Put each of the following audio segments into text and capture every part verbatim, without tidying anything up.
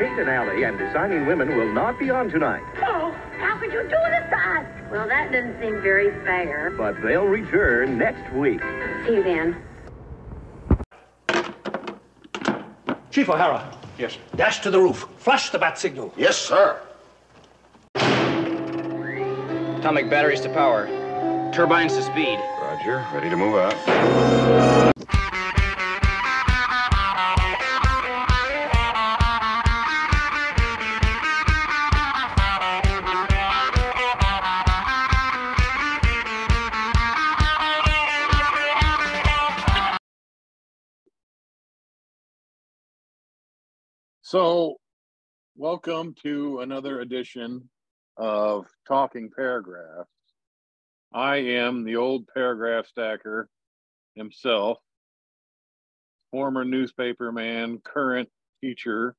Peyton Alley and Designing Women will not be on tonight. Oh, how could you do this to us? Well, that doesn't seem very fair. But they'll return next week. See you then. Chief O'Hara. Yes. Dash to the roof. Flash the bat signal. Yes, sir. Atomic batteries to power. Turbines to speed. Roger. Ready to move out. So, welcome to another edition of Talking Paragraphs. I am the old paragraph stacker himself, former newspaper man, current teacher,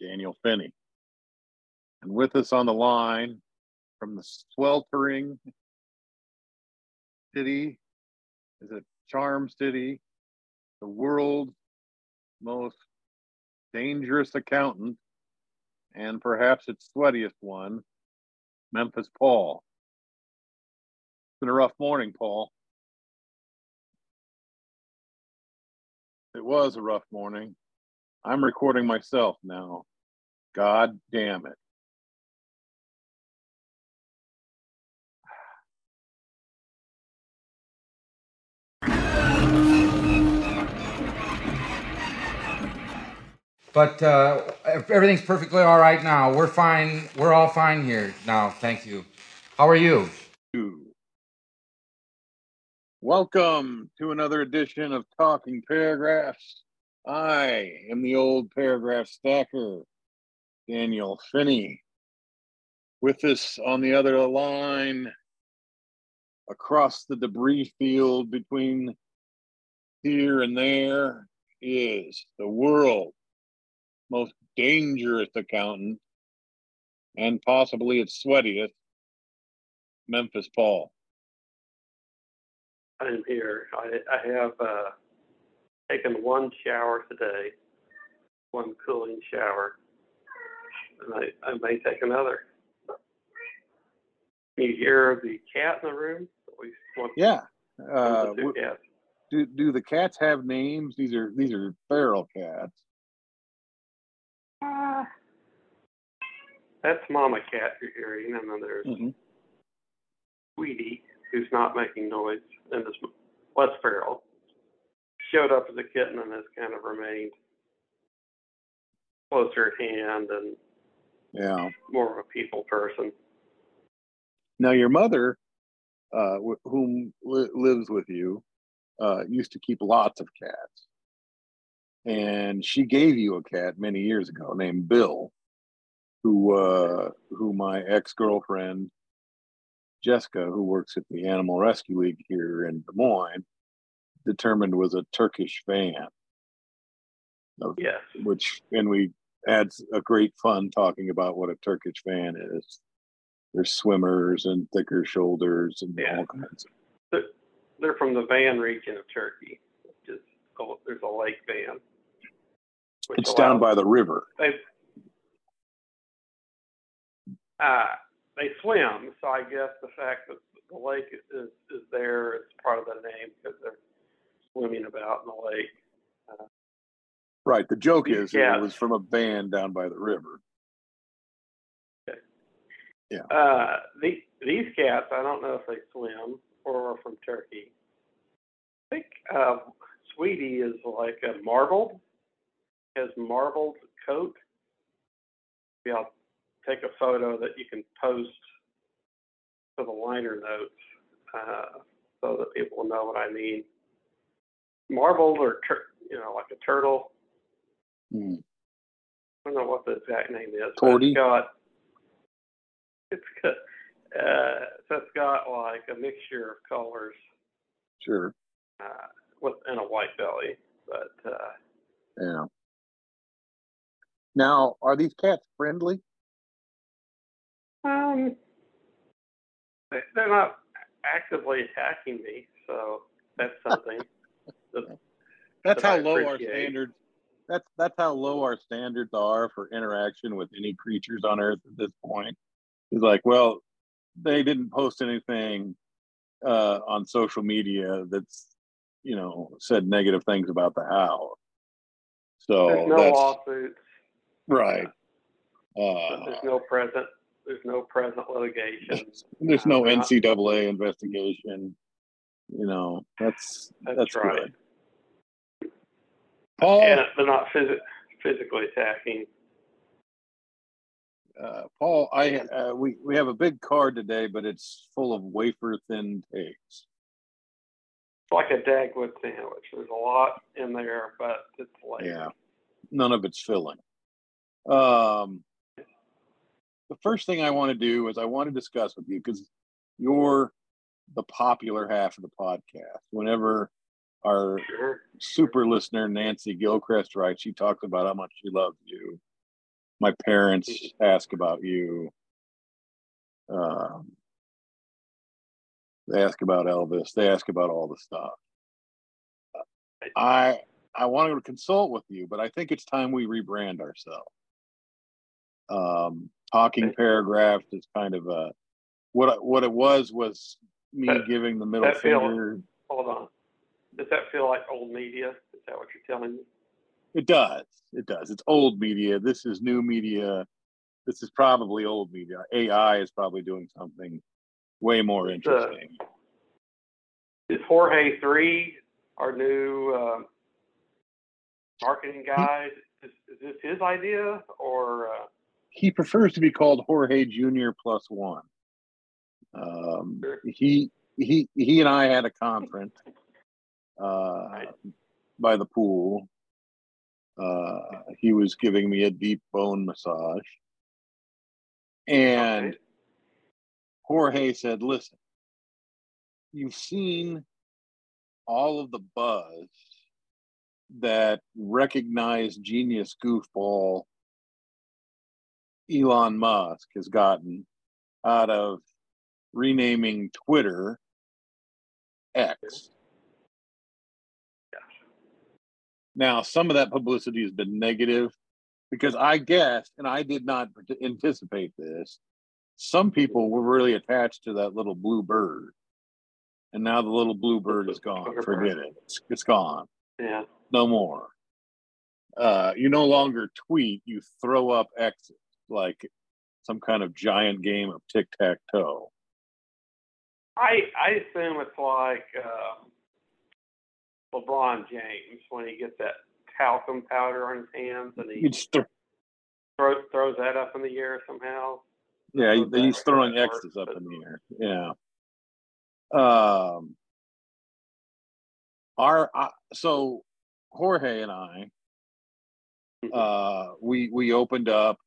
Daniel Finney. And with us on the line from the sweltering city, is it Charm City, the world's most dangerous accountant, and perhaps its sweatiest one, Memphis Paul. It's been a rough morning, Paul. It was a rough morning. I'm recording myself now. God damn it. But uh, everything's perfectly all right now. We're fine. We're all fine here now. Thank you. How are you? Welcome to another edition of Talking Paragraphs. I am the old paragraph stacker, Daniel Finney. With us on the other line, across the debris field between here and there, is the world most dangerous accountant, and possibly its sweatiest, Memphis Paul. I am here. I, I have uh, taken one shower today, one cooling shower, and I, I may take another. Can you hear the cat in the room? Yeah. Uh, two cats. Do do the cats have names? These are these are feral cats. Uh, that's Mama Cat you're hearing, and then there's mm-hmm. Sweetie, who's not making noise, and this was feral. Showed up as a kitten and has kind of remained closer at hand and yeah, more of a people person. Now, your mother, uh, w whom li lives with you, uh, used to keep lots of cats. And she gave you a cat many years ago named Bill, who uh, who my ex-girlfriend, Jessica, who works at the Animal Rescue League here in Des Moines, determined was a Turkish van. Yes. Which, and we had a great fun talking about what a Turkish van is. There's swimmers and thicker shoulders and yeah. all kinds of they're, they're from the Van region of Turkey. There's a lake van. It's down by the river. They, uh, they swim, so I guess the fact that the lake is, is there is part of the name because they're swimming about in the lake. Uh, right. The joke is yeah. it was from a van down by the river. Okay. Yeah. Uh, the, these cats, I don't know if they swim or are from Turkey. I think... Uh, Sweetie is like a marbled, has marbled coat. Maybe I'll take a photo that you can post to the liner notes uh, so that people know what I mean. Marbled or, you know, like a turtle. Hmm. I don't know what the exact name is. Torty. It's got, it's got, uh, so it's got like a mixture of colors. Sure. Uh, Within a white belly, but uh, yeah. Now, are these cats friendly? Um, they're not actively attacking me, so that's something. that, that's that how I low appreciate. our standards. That's that's how low our standards are for interaction with any creatures on Earth at this point. It's like, well, they didn't post anything uh, on social media that's, you know, said negative things about the house. So there's no that's, lawsuits. Right. Uh, there's no present. There's no present litigation. There's, there's no N C double A investigation. You know, that's that's, that's right. Good. Paul, and they're not phys- physically attacking. Uh, Paul, I uh, we we have a big card today, but it's full of wafer thin takes. It's like a Dagwood sandwich. There's a lot in there, but it's like yeah, none of it's filling. Um, the first thing I want to do is I want to discuss with you because you're the popular half of the podcast. Whenever our sure. super listener Nancy Gilchrist writes, she talks about how much she loves you. My parents ask about you. Um, they ask about Elvis. They ask about all the stuff. I I wanted to consult with you, but I think it's time we rebrand ourselves. Um, talking paragraph is kind of a what what it was was me that, giving the middle finger. Feel, hold on. Does that feel like old media? Is that what you're telling me? It does. It does. It's old media. This is new media. This is probably old media. A I is probably doing something way more interesting. Uh, is Jorge three, our new uh, marketing guy, is, is this his idea? Or uh... He prefers to be called Jorge Junior plus one. Um, sure. he, he, he and I had a conference. Uh, right. By the pool. Uh, he was giving me a deep bone massage. And right. Jorge said, listen, you've seen all of the buzz that recognized genius goofball Elon Musk has gotten out of renaming Twitter X. Now, some of that publicity has been negative because I guessed, and I did not anticipate this, some people were really attached to that little blue bird. And now the little blue bird is gone. Forget it. It's, it's gone. Yeah. No more. Uh, you no longer tweet. You throw up X's like some kind of giant game of tic-tac-toe. I, I assume it's like... Uh... LeBron James, when he gets that talcum powder on his hands and he th- throw, throws that up in the air somehow. Yeah, he, he's right throwing X's up but, in the air. Yeah. Um. Our uh, so Jorge and I, uh, we we opened up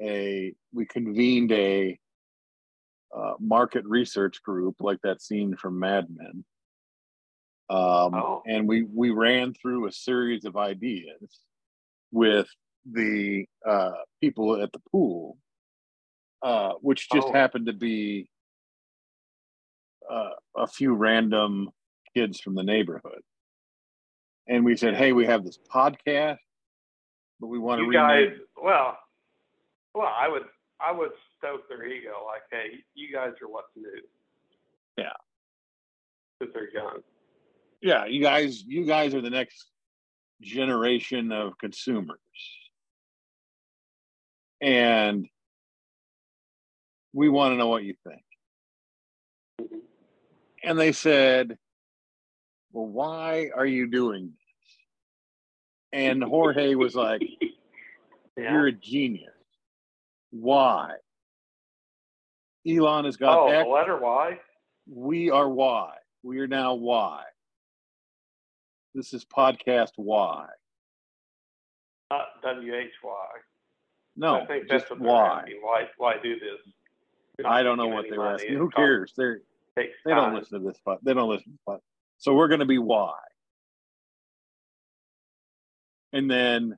a we convened a uh, market research group like that scene from Mad Men. Um, oh. And we, we ran through a series of ideas with the uh, people at the pool, uh, which just oh. happened to be uh, a few random kids from the neighborhood. And we said, hey, we have this podcast, but we want to rename guys, it. Well, well, I would, I would stoke their ego. Like, hey, you guys are what's new. Yeah. Because they're young. Yeah, you guys, you guys are the next generation of consumers. And we want to know what you think. And they said, well, why are you doing this? And Jorge was like, yeah. You're a genius. Why? Elon has got oh, X. The letter Y. We are Y. We are now Y. This is podcast Y. Not W H Y. No, I think that's just why. why. Why do this? Don't I don't know what they were asking. Who cares? They're, they don't listen to this. Pod. They don't listen to this. Pod. So we're going to be Y. And then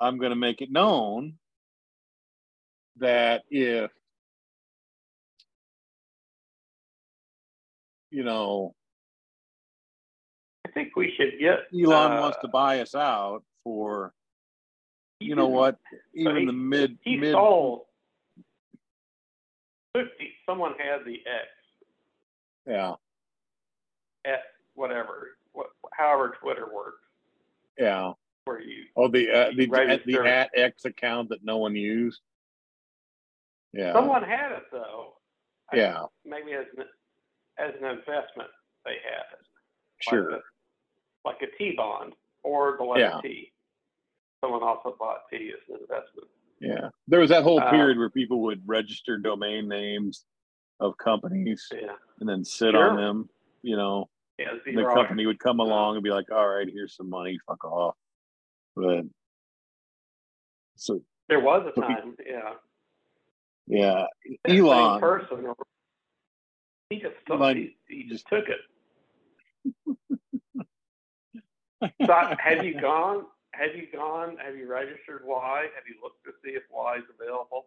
I'm going to make it known that if, you know, I think we should get Elon uh, wants to buy us out for, you know what, even so he, the mid. He mid, sold. Someone had the X. Yeah. At whatever, what, however Twitter works. Yeah. Where you? Oh, the uh, the at, the at X account that no one used. Yeah. Someone had it though. Yeah. Maybe as an, as an investment, they had it. Sure. Like a, like a T bond or the letter yeah. T. Someone also bought T as an investment. Yeah. There was that whole period uh, where people would register domain names of companies yeah. and then sit sure. on them, you know. Yeah, and the company would come along and be like, all right, here's some money, fuck off. But so there was a time, he, yeah. Yeah. Elon person, he just took, Elon, he, he just took it. So have you gone? Have you gone? Have you registered Y? Have you looked to see if Y is available?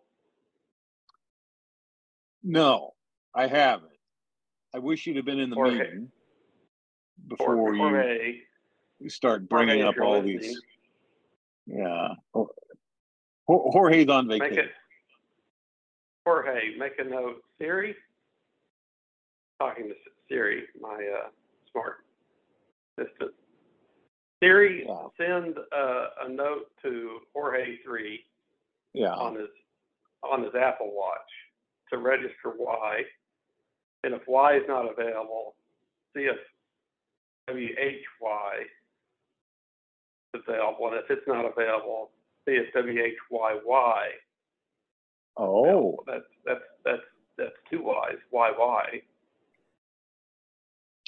No, I haven't. I wish you'd have been in the Jorge. meeting before Jorge. you start bringing Jorge, up all listening. these. Yeah, Jorge's on vacation. Make it, Jorge, make a note. Siri, talking to Siri, my uh, smart assistant. Siri, yeah. send uh, a note to Jorge three yeah. on his on his Apple Watch to register Y, and if Y is not available, see if W H Y is available, and if it's not available, see if W H Y Y. Oh, that's that's that's that's two Y's, Y Y,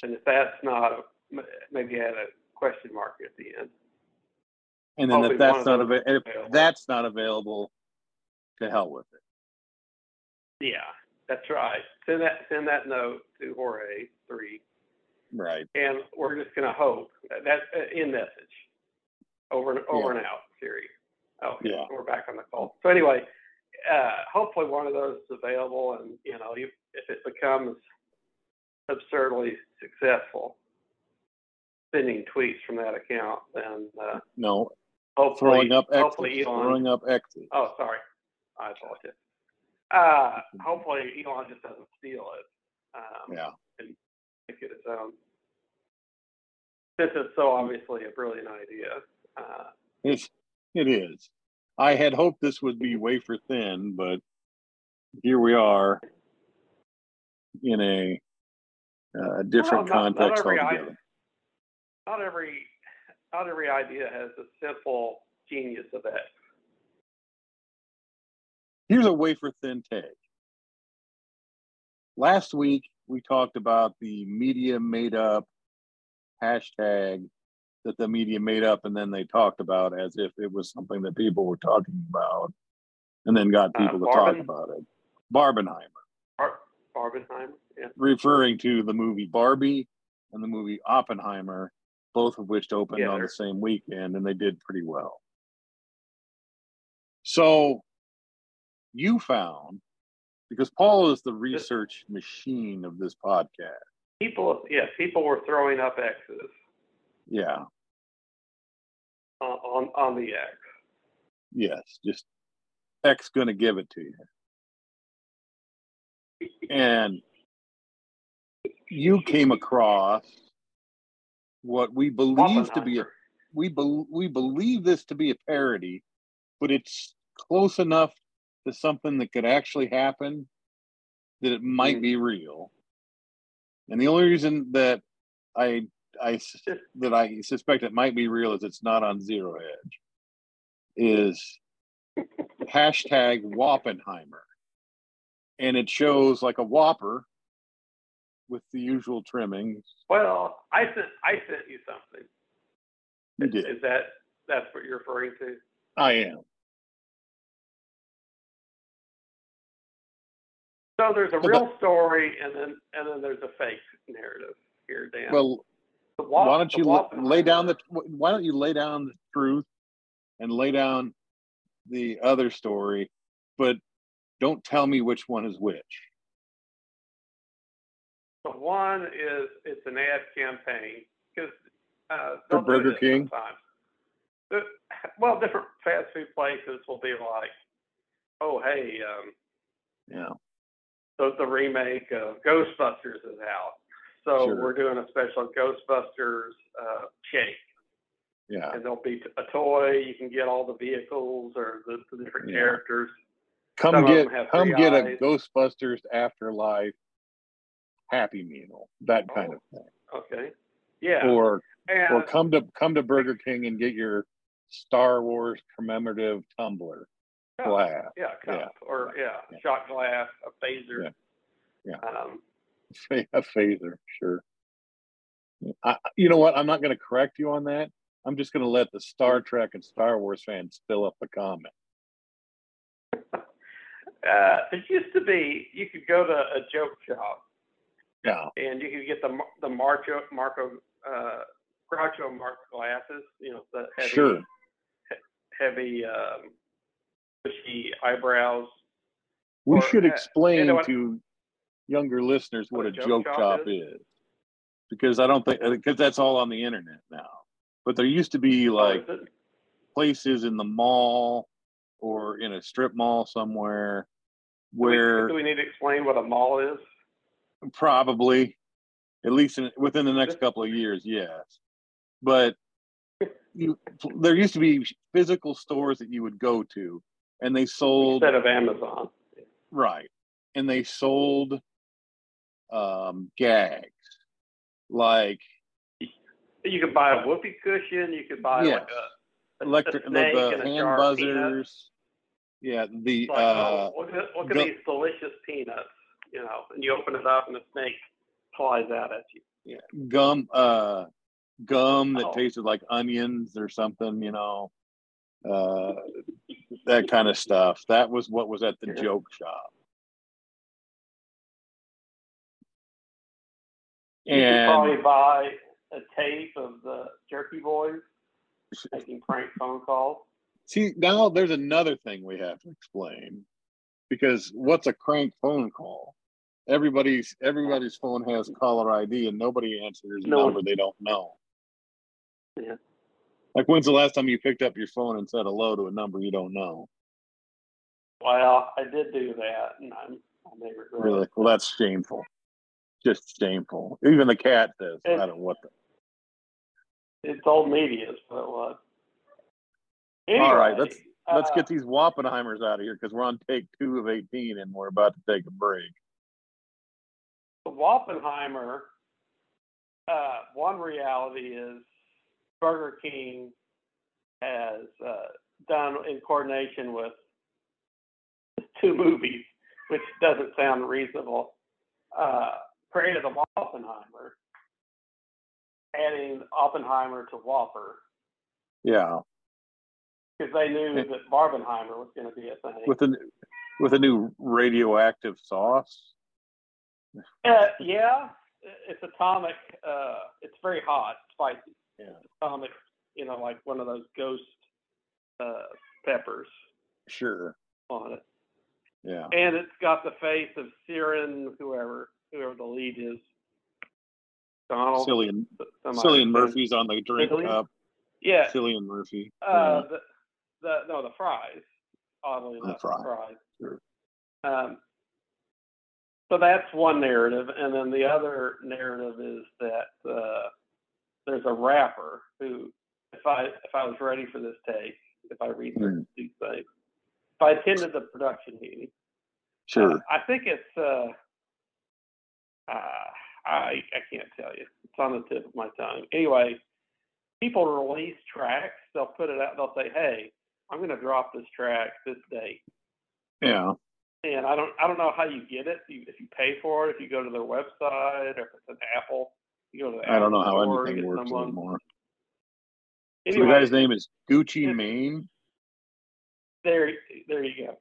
and if that's not, a, maybe add a question mark at the end. And then Hopefully if that's not ava- if available. that's not available, to hell with it. Yeah, that's right. Send that send that note to Jorge three. Right. And we're just gonna hope that, that uh, in message. Over and over yeah. and out, Siri. Oh yeah. We're back on the call. So anyway, uh, hopefully one of those is available, and you know, if it becomes absurdly successful, sending tweets from that account, then uh, no, hopefully throwing up X's, hopefully Elon, throwing up X's. Oh, sorry, I apologize. Uh, hopefully Elon just doesn't steal it. Um, yeah, and make it his own. This is so obviously a brilliant idea. Uh, it's, it is. I had hoped this would be wafer thin, but here we are in a uh, different well, not, context not altogether. Idea. Not every, not every idea has the simple genius of X. Here's a wafer thin take. Last week we talked about the media made up hashtag that the media made up, and then they talked about as if it was something that people were talking about, and then got people uh, to talk about it. Barbenheimer. Bar- Barbenheimer. Yeah. Referring to the movie Barbie and the movie Oppenheimer, both of which opened yeah, on the same weekend, and they did pretty well. So you found, because Paul is the research this, machine of this podcast. People, yeah, people were throwing up X's. Yeah. Uh, on, on the X. Yes, just X gonna give it to you. And you came across what we believe to be a we be, we believe this to be a parody, but it's close enough to something that could actually happen that it might mm-hmm. be real. And the only reason that I I that I suspect it might be real is it's not on Zero Hedge. Is hashtag Whoppenheimer, and it shows like a Whopper with the usual trimmings. Well, I sent I sent you something. You is, did. Is that that's what you're referring to? I am. So there's a so real the, story, and then and then there's a fake narrative here, Dan. Well, the wa- why don't you the lay down the why don't you lay down the truth and lay down the other story, but don't tell me which one is which. So one is it's an ad campaign because uh, for Burger King. Sometimes. the, well, different fast food places will be like, oh, hey, um, yeah. So the remake of Ghostbusters is out. So sure. We're doing a special Ghostbusters uh, shake. Yeah. And there'll be a toy. You can get all the vehicles or the, the different yeah. characters. Come Some get come get eyes. a Ghostbusters Afterlife Happy Meal, that oh, kind of thing. Okay. Yeah. Or and, or come to come to Burger King and get your Star Wars commemorative tumbler yeah, glass. Yeah, cup. Yeah. Or yeah, yeah, shot glass, a phaser. Yeah. yeah. Um, a phaser, sure. I, you know what? I'm not going to correct you on that. I'm just going to let the Star Trek and Star Wars fans fill up the comment. Uh, it used to be you could go to a joke shop, yeah, and you could get the the Marco Marco uh, Groucho Marx glasses, you know, the heavy, sure. he, heavy, um, bushy eyebrows. We or, should explain uh, you know, to younger listeners what, what a joke, joke shop, shop is. is, because I don't think because that's all on the internet now. But there used to be like oh, places in the mall or in a strip mall somewhere where... Do we, do we need to explain what a mall is? Probably. At least in, within the next couple of years, yes. But you, there used to be physical stores that you would go to, and they sold... Instead of Amazon. Right. And they sold um, gags. Like... You could buy a whoopee cushion. You could buy yes. like a... Electric, the, the hand buzzers, yeah. The like, uh, look at, look at the, these delicious peanuts, you know. And you open it up, and a snake flies out at you. Yeah, gum, uh, gum that oh. tasted like onions or something, you know, uh, that kind of stuff. That was what was at the yeah. joke shop. You and could probably buy a tape of the Jerky Boys. Making prank phone calls. See, now there's another thing we have to explain, because what's a crank phone call? Everybody's everybody's phone has caller I D, and nobody answers a no. number they don't know. Yeah. Like, when's the last time you picked up your phone and said hello to a number you don't know? Well, I did do that, and I'm, I may regret really? it. Well, that's shameful. Just shameful. Even the cat says, it's, I don't know what the... It's old media, is what it was. Anyway, all right, let's let's uh, get these Wappenheimers out of here, because we're on take two of eighteen and we're about to take a break. The Wappenheimer, uh, one reality is Burger King has uh, done in coordination with two movies, which doesn't sound reasonable, uh, created the Wappenheimer. Adding Oppenheimer to Whopper. Yeah. Because they knew it, that Barbenheimer was going to be a thing. With a, with a new radioactive sauce? Uh, yeah. It's atomic. Uh, it's very hot, spicy. Yeah. Atomic, you know, like one of those ghost uh, peppers. Sure. On it. Yeah. And it's got the face of Siren, whoever, whoever the lead is. Donald, Cillian, Cillian Murphy's on the drink Cillian? cup. Yeah. Cillian Murphy. Uh, yeah. the, the, no, the fries. Oddly enough, the fries. fries. Sure. Um, so that's one narrative. And then the other narrative is that uh, there's a rapper who, if I if I was ready for this take, if I researched mm. these things, if I attended the production meeting, sure. Uh, I think it's... Uh, uh, I, I can't tell you. It's on the tip of my tongue. Anyway, people release tracks. They'll put it out. They'll say, "Hey, I'm going to drop this track this date." Yeah. And I don't, I don't know how you get it. If you, if you pay for it, if you go to their website, or if it's an Apple, you go to the I Apple don't know how anything works someone. anymore. Anyway, so the guy's name is Gucci Mane. There, there you go.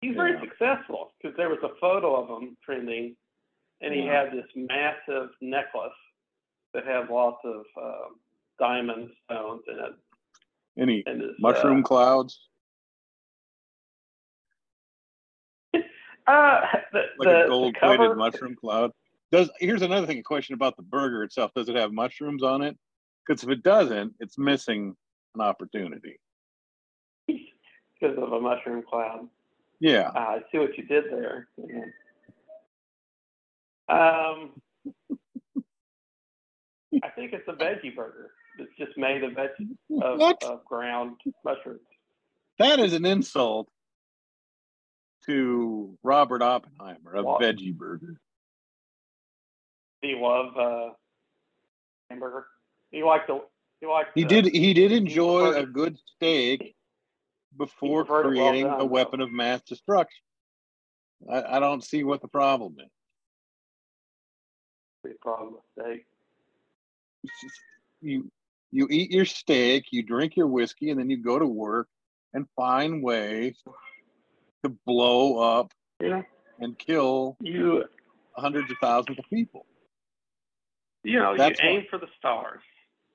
He's yeah. very successful, because there was a photo of him trending. And he wow. had this massive necklace that had lots of uh, diamond stones in it. Any and his, mushroom uh, clouds? uh, the, like the, a gold-plated mushroom cloud. Does here's another thing, a question about the burger itself. Does it have mushrooms on it? Because if it doesn't, it's missing an opportunity. Because of a mushroom cloud. Yeah. Uh, I see what you did there. Um, I think it's a veggie burger. It's just made of veggies, of, of ground mushrooms. That is an insult to Robert Oppenheimer of awesome. Veggie Burger. Do you love uh, hamburger? Do you like the? You like he the, did. He did enjoy a good steak before creating well done, a weapon though. Of mass destruction. I, I don't see what the problem is. The problem with steak. You you eat your steak, you drink your whiskey, and then you go to work and find ways to blow up yeah. and kill you hundreds of thousands of people. You know, That's you aim what, for the stars.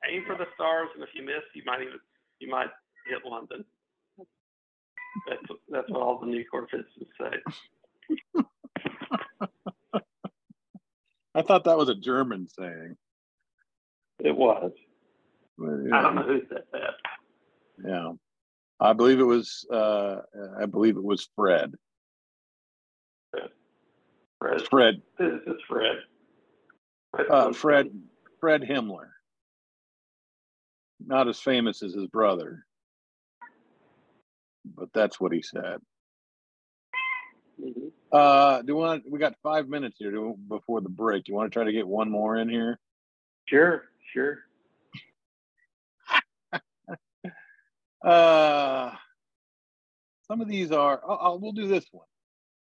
Aim for the stars, and if you miss, you might even you might hit London. That's that's what all the new core physicists say. I thought that was a German saying. It was. But, yeah. I don't know who said that. Yeah, I believe it was. Uh, I believe it was Fred. Fred. Fred. Fred. It's, it's Fred. Uh, Fred Fred Himmler, not as famous as his brother, but that's what he said. Mm-hmm. Uh, do you want? We got five minutes here to, before the break. You want to try to get one more in here? Sure, sure. uh, some of these are. I'll, I'll, we'll do this one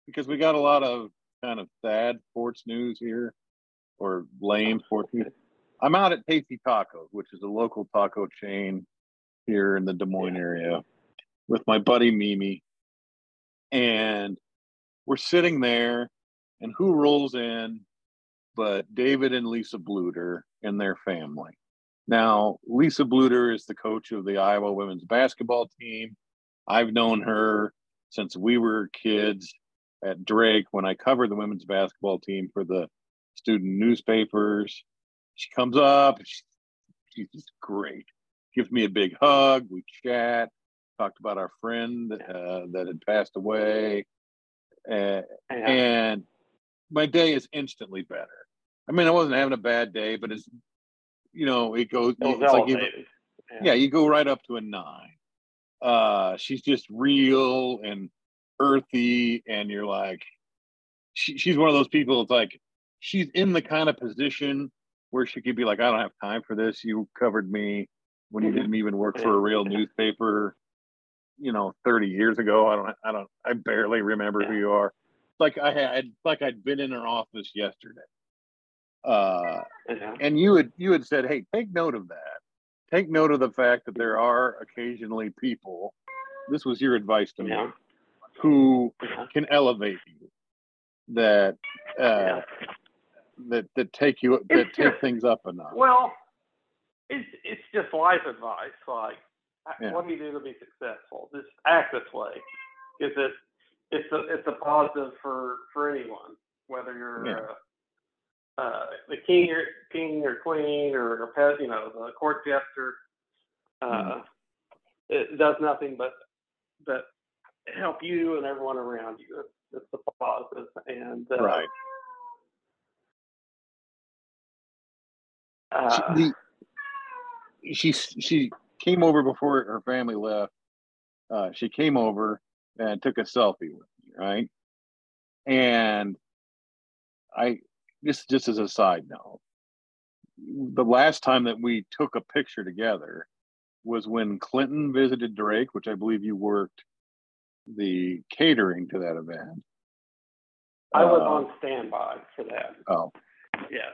because we got a lot of kind of sad sports news here. Or lame sports news. I'm out at Tasty Tacos, which is a local taco chain here in the Des Moines yeah. area, with my buddy Mimi. And we're sitting there, and who rolls in but David and Lisa Bluder and their family. Now, Lisa Bluder is the coach of the Iowa women's basketball team. I've known her since we were kids at Drake when I covered the women's basketball team for the student newspapers. She comes up, she, she's just great, gives me a big hug, we chat, talked about our friend uh, that had passed away, uh, and my day is instantly better. I mean, I wasn't having a bad day, but it's, you know, it goes, it's it's like you, yeah. yeah, you go right up to a nine. Uh, she's just real and earthy, and you're like, she, she's one of those people that's like, she's in the kind of position where she could be like, I don't have time for this. You covered me when you didn't even work for a real newspaper, you know, thirty years ago. I don't, I don't, I barely remember who you are. Like I had, like I'd been in her office yesterday. Uh, and you had, you had said, hey, take note of that. Take note of the fact that there are occasionally people, this was your advice to me, who can elevate you, that, uh, That, that take you that it's take just, things up a notch. Well, it's it's just life advice. Like, yeah. what do you do to be successful? Just act this way. Is it? It's a it's a positive for, for anyone, whether you're yeah. uh, uh, the king or king or queen or you know the court jester. Uh, mm. It does nothing but but help you and everyone around you. It's the positive and uh, right. Uh, she, the, she she came over before her family left. Uh, she came over and took a selfie with me, right? And I this just as a side note, the last time that we took a picture together was when Clinton visited Drake, which I believe you worked the catering to that event. I was uh, on standby for that. Oh, yes.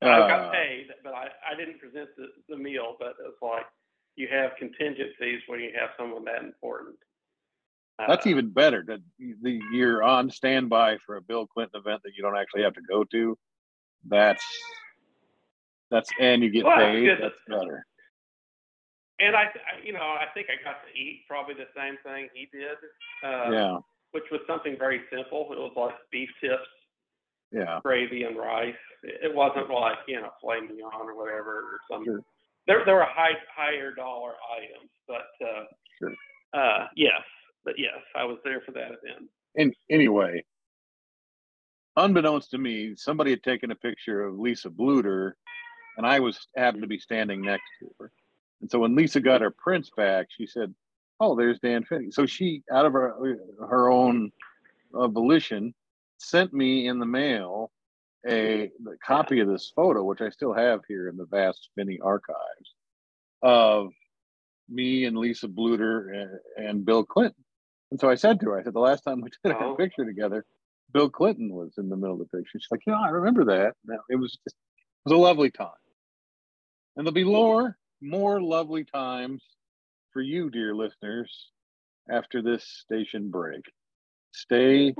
Uh, I got paid, but I, I didn't present the, the meal, but it's like you have contingencies when you have someone that important. Uh, that's even better, that the, you're on standby for a Bill Clinton event that you don't actually have to go to. That's, that's and you get well, paid, that's better. And I, I, you know, I think I got to eat probably the same thing he did, uh, yeah. which was something very simple. It was like beef tips. Yeah, gravy and rice. It wasn't like you know filet mignon or whatever or some sure. There, there were high, higher dollar items, but uh, sure. uh, yes, but yes, I was there for that event. And anyway, unbeknownst to me, somebody had taken a picture of Lisa Bluder, and I was happened to be standing next to her. And so when Lisa got her prints back, she said, "Oh, there's Dan Finney." So she, out of her her own uh, volition, sent me in the mail a the copy of this photo, which I still have here in the vast Finney archives, of me and Lisa Bluder and, and Bill Clinton. And so I said to her, I said, the last time we took oh. a picture together, Bill Clinton was in the middle of the picture. She's like, yeah, I remember that. Now, it was just, it was a lovely time. And there'll be more, more lovely times for you, dear listeners, after this station break. Stay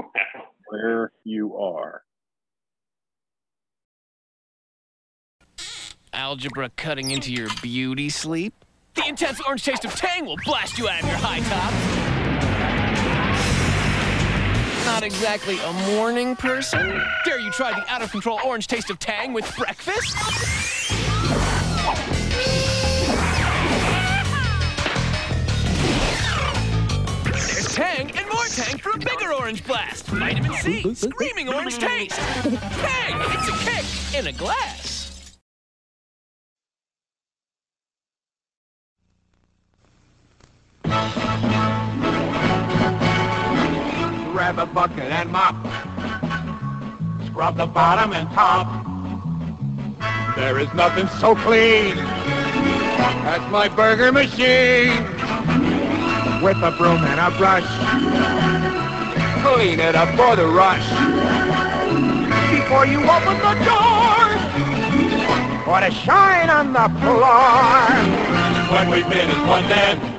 where you are. Algebra cutting into your beauty sleep? The intense orange taste of Tang will blast you out of your high top. Not exactly a morning person. Dare you try the out-of-control orange taste of Tang with breakfast? There's Tang and more Tang for a bigger orange blast. Vitamin C, screaming orange taste. Tang, it's a kick in a glass. Grab a bucket and mop, scrub the bottom and top. There is nothing so clean as my burger machine. With a broom and a brush, clean it up for the rush. Before you open the door, or to shine on the floor. When we finish one then,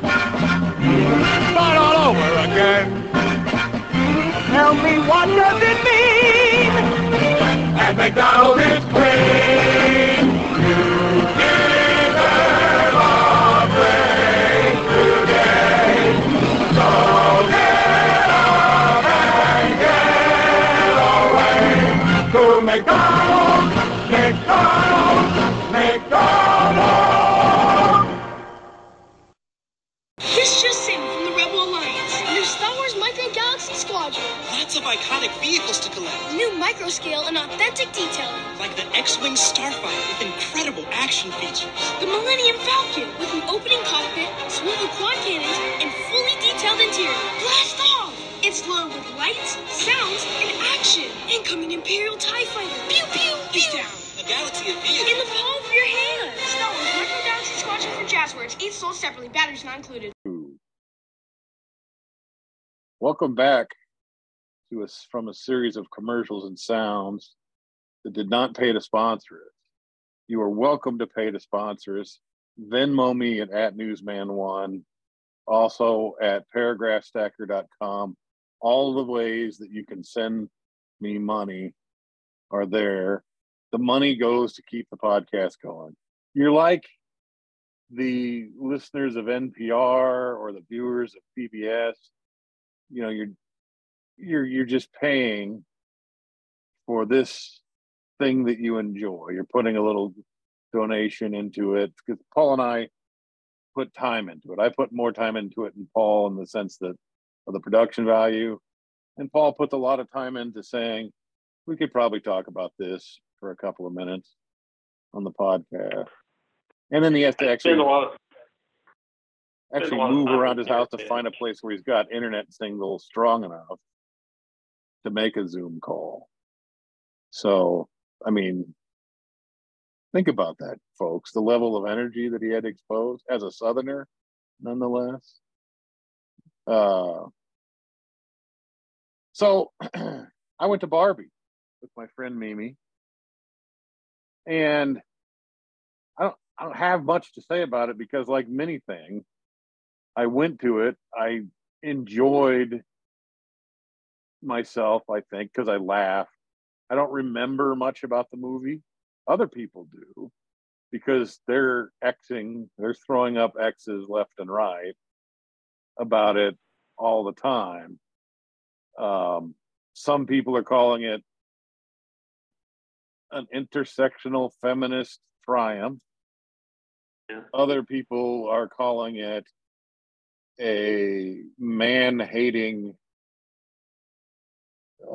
start all over again. Tell me, what does it mean? And McDonald's is clean. You deserve a break today. So get up and get away to McDonald's, McDonald's, McDonald's. This just in from the Rebel Alliance. New Star Wars Micro-Galaxy Squadron. Lots of iconic vehicles to collect. New microscale and authentic detailing. Like the X-Wing Starfighter with incredible action features. The Millennium Falcon with an opening cockpit, swivel quad cannons, and fully detailed interior. Blast off! It's loaded with lights, sounds, and action. Incoming Imperial TIE Fighter. Pew, pew, pew! Is down. A galaxy of vehicles. In the palm of your hand. Star Wars Micro-Galaxy Squadron for jazz words. Each sold separately. Batteries not included. Welcome back to us from a series of commercials and sounds that did not pay to sponsor us. You are welcome to pay to sponsor us. Venmo me at, at Newsman one, also at paragraph stacker dot com. All the ways that you can send me money are there. The money goes to keep the podcast going. You're like the listeners of N P R or the viewers of P B S. You know, you're you're you're just paying for this thing that you enjoy. You're putting a little donation into it because Paul and I put time into it. I put more time into it than Paul in the sense that of the production value, and Paul puts a lot of time into saying we could probably talk about this for a couple of minutes on the podcast, and then he has to actually. Actually move around his house to find a place where he's got internet signal strong enough to make a Zoom call. So, I mean, think about that, folks. The level of energy that he had exposed as a Southerner, nonetheless. Uh, so, I went to Barbie with my friend Mimi. And I don't, I don't have much to say about it because, like many things, I went to it. I enjoyed myself, I think, because I laughed. I don't remember much about the movie. Other people do because they're Xing, they're throwing up X's left and right about it all the time. Um, some people are calling it an intersectional feminist triumph. Yeah. Other people are calling it a man-hating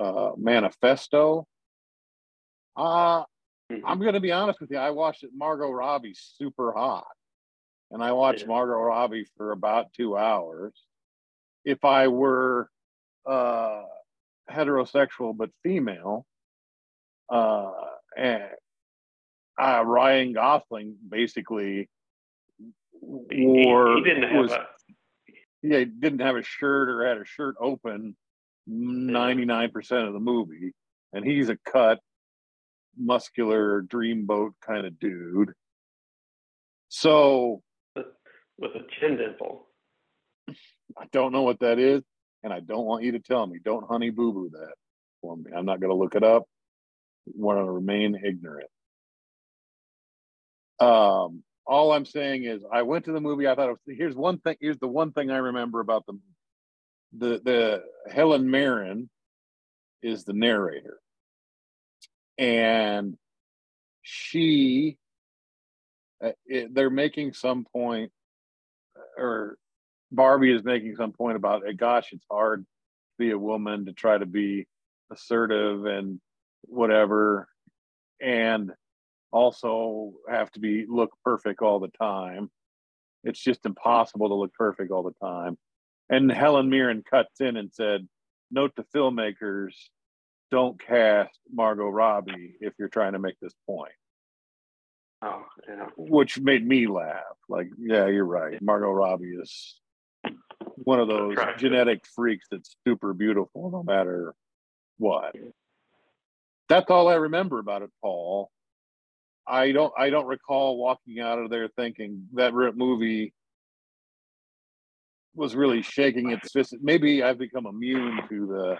uh, manifesto. Uh, mm-hmm. I'm going to be honest with you. I watched it. Margot Robbie super hot. And I watched yeah. Margot Robbie for about two hours. If I were uh, heterosexual but female, uh, and uh, Ryan Gosling basically wore... He, he didn't have was, a... Yeah, he didn't have a shirt or had a shirt open ninety-nine percent of the movie. And he's a cut, muscular, dreamboat kind of dude. So... With a chin dimple. I don't know what that is, and I don't want you to tell me. Don't honey boo-boo that for me. I'm not going to look it up. I want to remain ignorant. Um, all I'm saying is I went to the movie. I thought, it was, here's one thing. Here's the one thing I remember about the the the Helen Mirren is the narrator, and she uh, it, they're making some point, or Barbie is making some point about, gosh, it's hard to be a woman, to try to be assertive and whatever, and also have to be look perfect all the time. It's just impossible to look perfect all the time. And Helen Mirren cuts in and said, note to filmmakers, don't cast Margot Robbie if you're trying to make this point. Oh, yeah. Which made me laugh. Like, yeah, you're right. Margot Robbie is one of those genetic freaks that's super beautiful no matter what. That's all I remember about it, Paul. I don't I don't recall walking out of there thinking that movie was really shaking its fist. Maybe I've become immune to the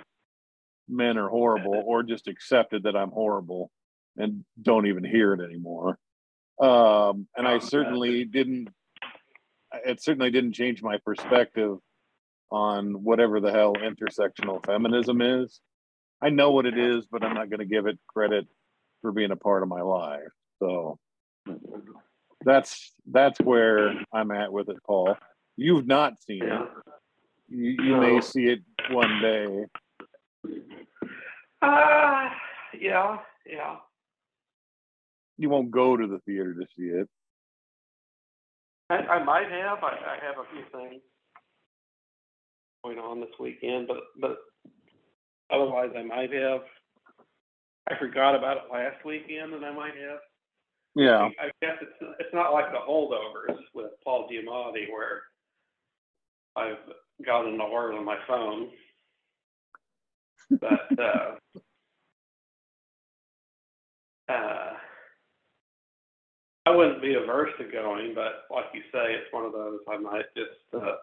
men are horrible, or just accepted that I'm horrible and don't even hear it anymore. Um, and I certainly didn't, it certainly didn't change my perspective on whatever the hell intersectional feminism is. I know what it is, but I'm not going to give it credit for being a part of my life. So that's that's where I'm at with it, Paul. You've not seen yeah. it. You, you no. may see it one day. Uh, yeah, yeah. You won't go to the theater to see it. I, I might have. I, I have a few things going on this weekend, but but otherwise I might have. I forgot about it last weekend, and I might have. Yeah, I guess it's it's not like the holdovers with Paul Giamatti, where I've gotten an alert on my phone. But uh, uh, I wouldn't be averse to going, but like you say, it's one of those I might just uh,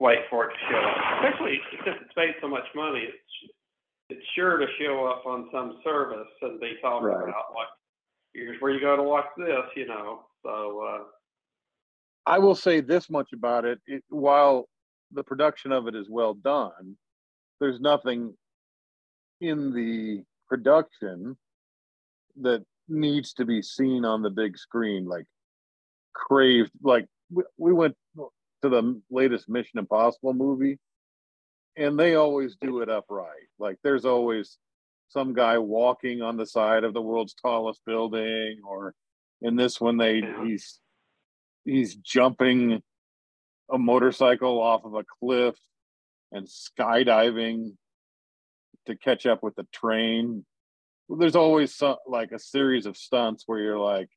wait for it to show up. Especially since it's made so much money, it's it's sure to show up on some service and be talking right. about like, here's where you go to watch this, you know. So uh, I will say this much about it. it. While the production of it is well done, there's nothing in the production that needs to be seen on the big screen. Like craved, like we, we went to the latest Mission Impossible movie, and they always do it upright. Like there's always some guy walking on the side of the world's tallest building, or in this one, they he's he's jumping a motorcycle off of a cliff and skydiving to catch up with the train. There's always some, like a series of stunts where you're like,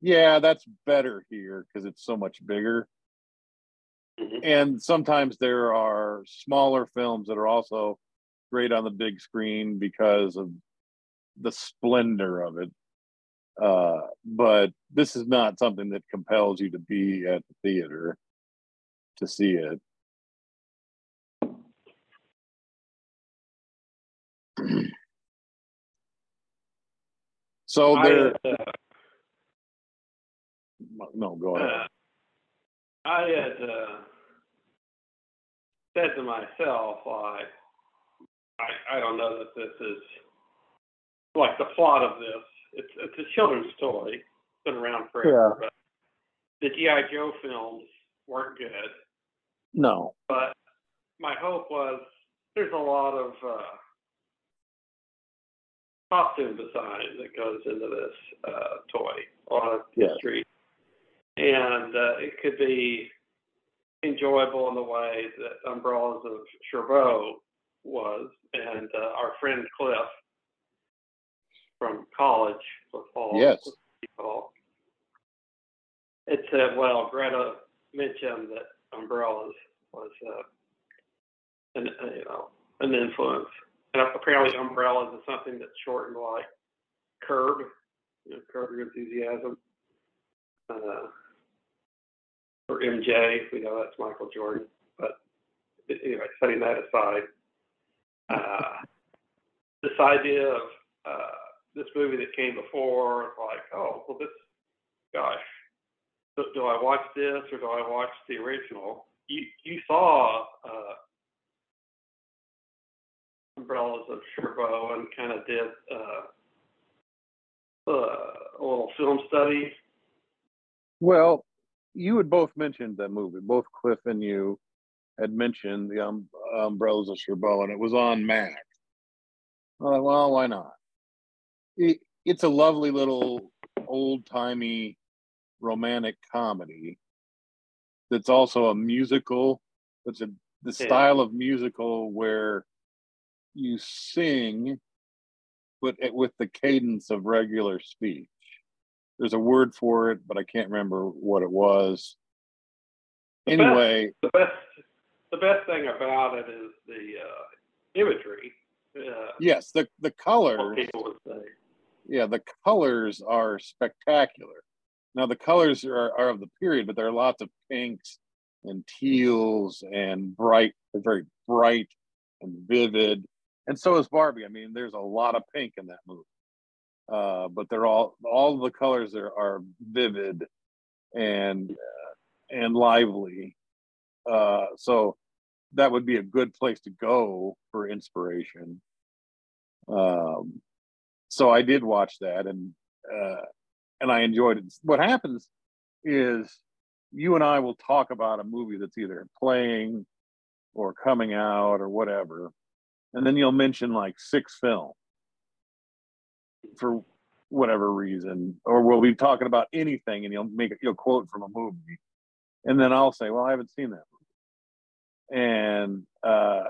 yeah, that's better here because it's so much bigger. Mm-hmm. And sometimes there are smaller films that are also great on the big screen because of the splendor of it. Uh, but this is not something that compels you to be at the theater to see it. So there... I, uh, no, go ahead. Uh, I had uh, said to myself, like, I, I don't know that this is like the plot of this. It's it's a children's story. It's been around forever. Yeah. the G I. Joe films weren't good. No. But my hope was there's a lot of uh, costume design that goes into this uh, toy, a lot of history. Yeah. And uh, it could be enjoyable in the way that Umbrellas of Cherbourg was. And uh, our friend Cliff from college, Cliff Hall, yes. It said, well, Greta mentioned that Umbrellas was uh, an uh, you know an influence, and apparently Umbrellas is something that's shortened like Curb, you know, Curb Your Enthusiasm, uh, or M J. We know that's Michael Jordan, but anyway, setting that aside, uh, this idea of uh, this movie that came before, like, oh, well, this, gosh. So do I watch this or do I watch the original? You you saw uh, Umbrellas of Cherbourg and kind of did uh, uh, a little film study. Well, you had both mentioned that movie. Both Cliff and you had mentioned the um, Umbrellas of Cherbourg, and it was on Mac. Well, well why not? It, it's a lovely little old-timey romantic comedy that's also a musical. It's a the yeah. style of musical where you sing, but with the cadence of regular speech. There's a word for it, but I can't remember what it was. The anyway, best, the best the best thing about it is the uh, imagery. Uh, yes, the the colors. People would say. Yeah, the colors are spectacular. Now, the colors are, are of the period, but there are lots of pinks and teals and bright, very bright and vivid. And so is Barbie. I mean, there's a lot of pink in that movie. Uh, but they're all, all the colors are, are vivid and, uh, and lively. Uh, so that would be a good place to go for inspiration. Um, so I did watch that and, uh, And I enjoyed it. What happens is you and I will talk about a movie that's either playing or coming out or whatever. And then you'll mention like six films for whatever reason, or we'll be talking about anything and you'll make it, you'll quote from a movie. And then I'll say, well, I haven't seen that movie. And uh,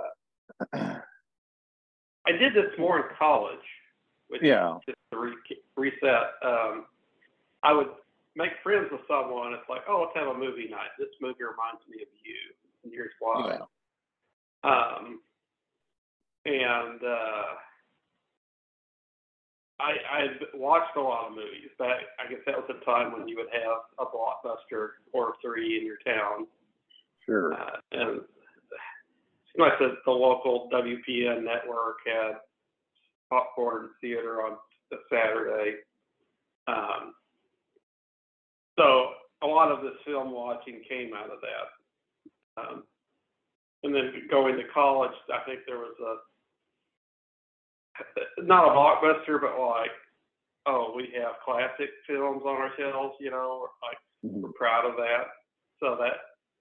I did this more in college, which yeah. is just to re- reset. Um, I would make friends with someone. It's like, oh, let's have a movie night. This movie reminds me of you, and here's why. Yeah. Um, and uh, I I watched a lot of movies. That I guess that was a time when you would have a blockbuster or three in your town. Sure. Uh, and it's like the, the local W P N network had popcorn theater on a Saturday. Um, So a lot of this film watching came out of that. Um, and then going to college, I think there was a, not a blockbuster, but like, oh, we have classic films on our shelves, you know, like we're proud of that. So that,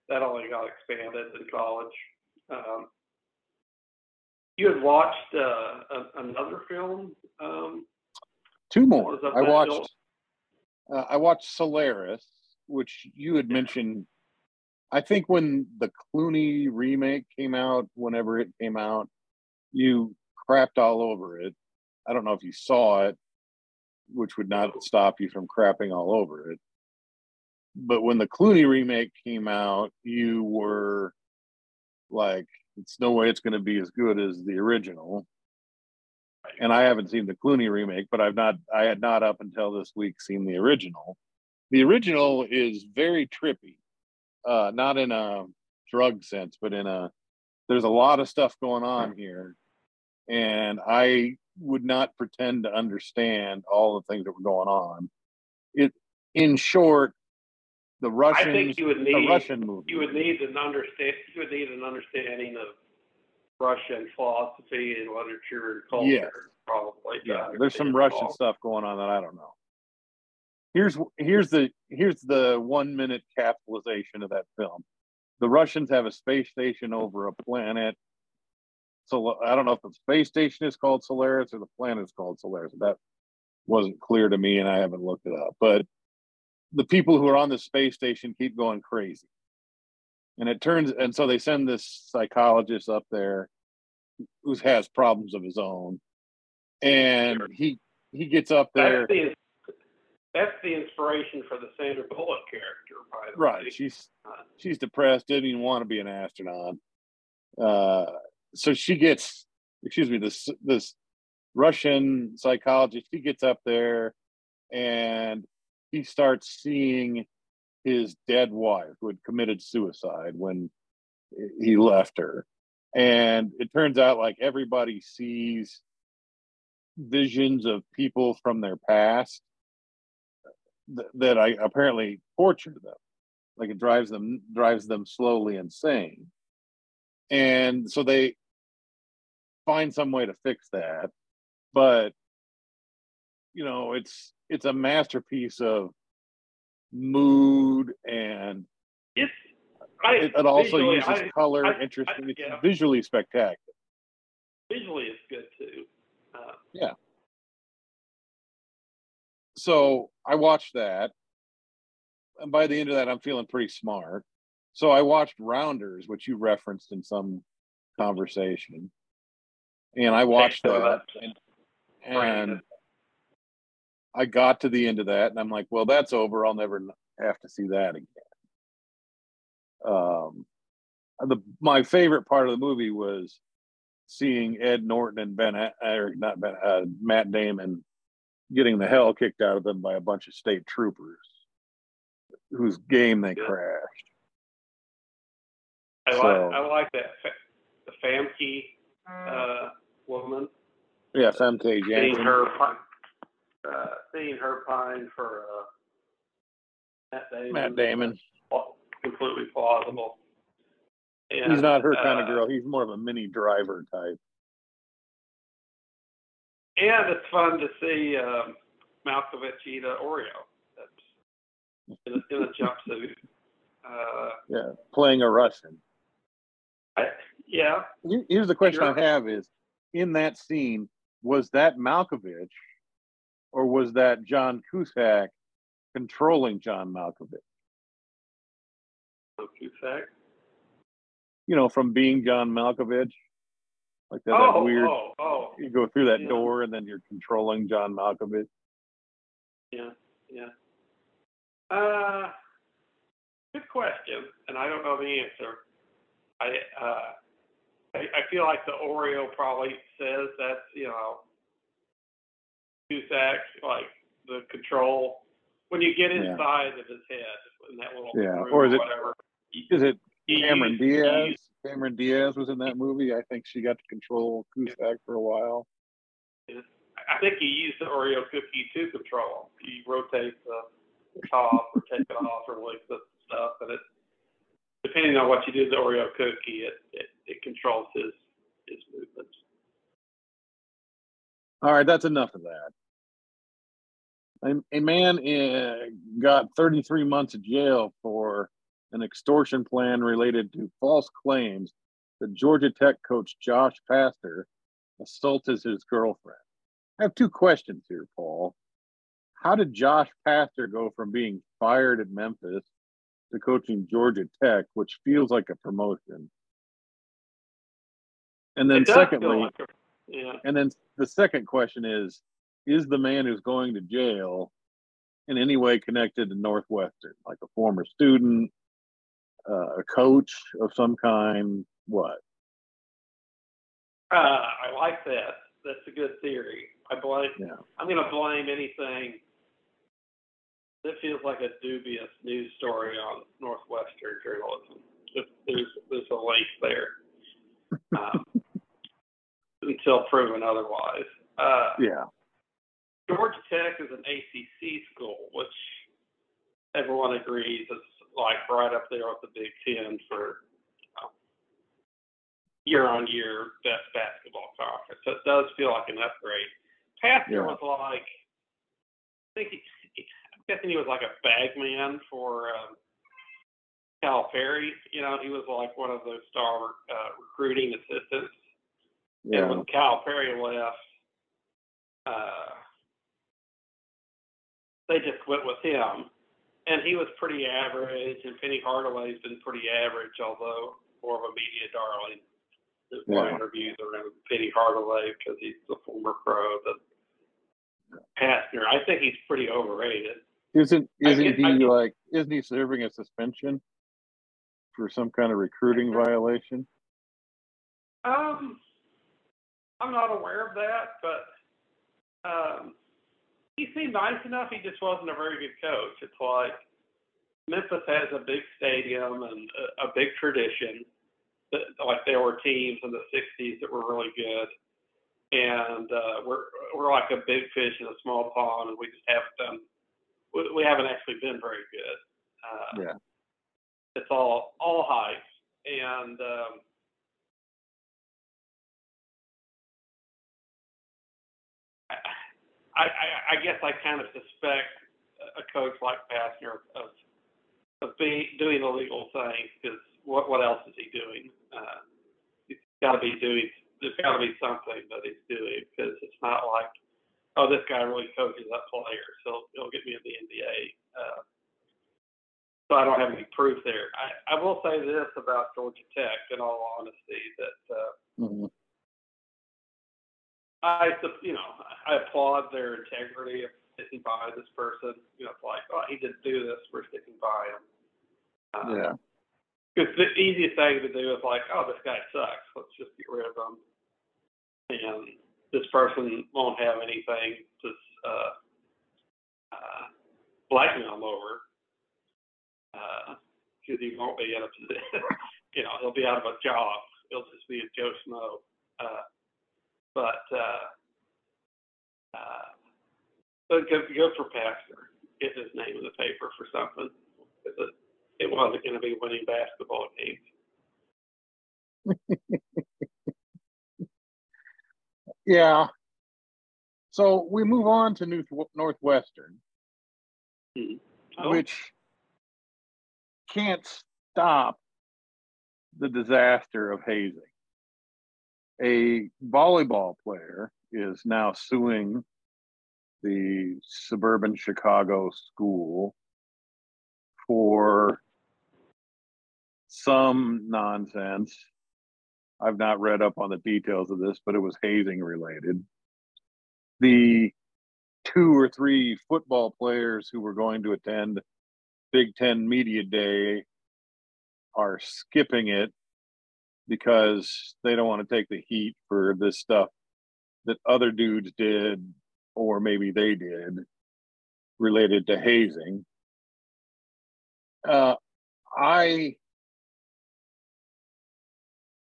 that only got expanded in college. Um, you had watched uh, a, another film? Um, Two more. I watched... Film? Uh, I watched Solaris, which you had mentioned, I think when the Clooney remake came out, whenever it came out, you crapped all over it. I don't know if you saw it, which would not stop you from crapping all over it. But when the Clooney remake came out, you were like, it's no way it's going to be as good as the original. And I haven't seen the Clooney remake, but I've not, I had not up until this week seen the original. The original is very trippy, uh, not in a drug sense, but in a, there's a lot of stuff going on here. And I would not pretend to understand all the things that were going on. It, in short, the Russian, I think you would need, the Russian movie. You would need an understand, you would need an understanding of Russian philosophy and literature and culture, yeah. probably. Yeah, there's some Russian stuff going on that I don't know. Here's here's the here's the one minute capitalization of that film. The Russians have a space station over a planet. So I don't know if the space station is called Solaris or the planet is called Solaris. That wasn't clear to me, and I haven't looked it up. But the people who are on the space station keep going crazy, and it turns and so they send this psychologist up there who has problems of his own, and he he gets up there. That's the inspiration for the Sandra Bullock character, by the way. Right. She's she's depressed, didn't even want to be an astronaut. Uh, so she gets, excuse me, this this Russian psychologist, he gets up there and he starts seeing his dead wife who had committed suicide when he left her. And it turns out like everybody sees visions of people from their past that I apparently torture them, like it drives them drives them slowly insane, and so they find some way to fix that. But you know, it's it's a masterpiece of mood, and it's I, it, it also uses I, color I, interesting. I, yeah. It's visually spectacular. Visually, it's good too. Uh, yeah. So I watched that, and by the end of that, I'm feeling pretty smart. So I watched Rounders, which you referenced in some conversation, and I watched that, and, and I got to the end of that, and I'm like, well, that's over. I'll never have to see that again. Um, the my favorite part of the movie was seeing Ed Norton and Ben, or not Ben, uh, Matt Damon getting the hell kicked out of them by a bunch of state troopers whose game they crashed. I, so, like, I like that. The Famke uh, woman. Yeah, Famke. Uh, seeing her, uh, seeing her pine for uh, Matt Damon. Matt Damon. Completely plausible. And, he's not her kind uh, of girl. He's more of a mini driver type. And it's fun to see um, Malkovich eat an Oreo. That's in a, in a jumpsuit. Uh, yeah, playing a Russian. I, yeah. Here's the question You're I have is, in that scene, was that Malkovich or was that John Cusack controlling John Malkovich? John Cusack? You know, from Being John Malkovich. Like that, oh, that weird, oh, oh. you go through that yeah. door and then you're controlling John Malkovich. Yeah, yeah. Uh, good question, and I don't know the answer. I, uh, I, I feel like the Oreo probably says that's, you know, Cusack, like the control. When you get inside yeah. of his head, in that little yeah. room or, is or whatever. It, is it Cameron he, Diaz? He, Cameron Diaz was in that movie. I think she got to control Cusack for a while. I think he used the Oreo cookie to control him. He rotates the top or takes it off or licks the stuff. And it, depending on what you do with the Oreo cookie, it, it, it controls his, his movements. All right, that's enough of that. A, a man in, got thirty-three months of jail for an extortion plan related to false claims that Georgia Tech coach Josh Pastner assaulted his girlfriend. I have two questions here, Paul. How did Josh Pastner go from being fired at Memphis to coaching Georgia Tech, which feels like a promotion? And then secondly, like a, yeah. and then the second question is, is the man who's going to jail in any way connected to Northwestern, like a former student, Uh, a coach of some kind, what? Uh, I like that. That's a good theory. I blame. Yeah. I'm going to blame anything that feels like a dubious news story on Northwestern journalism. There's, there's a link there um, until proven otherwise. Uh, yeah. Georgia Tech is an A C C school, which everyone agrees is like right up there with the Big Ten for um, year-on-year best basketball conference. So it does feel like an upgrade. Pastner yeah. was like, I think he, guessing he was like a bag man for um, Calipari. You know, he was like one of those star uh, recruiting assistants. Yeah. And when Calipari left, uh, they just went with him. And he was pretty average, and Penny Hardaway's been pretty average, although more of a media darling. There's yeah. more interviews around Penny Hardaway because he's the former pro. But Pastner, I think he's pretty overrated. Isn't isn't guess, he guess, like isn't he serving a suspension for some kind of recruiting violation? Um, I'm not aware of that, but um, he seemed nice enough. He just wasn't a very good coach. It's like Memphis has a big stadium and a, a big tradition. That, like there were teams in the sixties that were really good. And uh, we're we're like a big fish in a small pond, and we just haven't done. We, we haven't actually been very good. Uh, yeah, it's all all hype, and um, I, I I guess I kind of suspect a coach like Pastner of of being doing illegal things because what what else is he doing? Uh, he's got to be doing. There's got to be something that he's doing because it's not like, oh, this guy really coaches that player, so he'll get me in the N B A. Uh, so I don't have any proof there. I, I will say this about Georgia Tech, in all honesty, that uh, mm-hmm. I, you know, I applaud their integrity of sticking by this person. You know, it's like, oh, he didn't do this, we're sticking by him. Uh, yeah. Because the easiest thing to do is like, oh, this guy sucks. Let's just get rid of him. And this person won't have anything to uh, uh, blackmail him over. Because uh, he won't be in a position. You know, he'll be out of a job. He'll just be a Joe Schmo. Uh, but uh, uh, so go, go for Pastner. Get his name in the paper for something. It wasn't going to be winning basketball games. Yeah. So we move on to New- Northwestern, mm-hmm. oh. which can't stop the disaster of hazing. A volleyball player is now suing the suburban Chicago school for some nonsense. I've not read up on the details of this, but it was hazing related. The two or three football players who were going to attend Big Ten Media Day are skipping it because they don't want to take the heat for this stuff that other dudes did, or maybe they did, related to hazing. Uh, I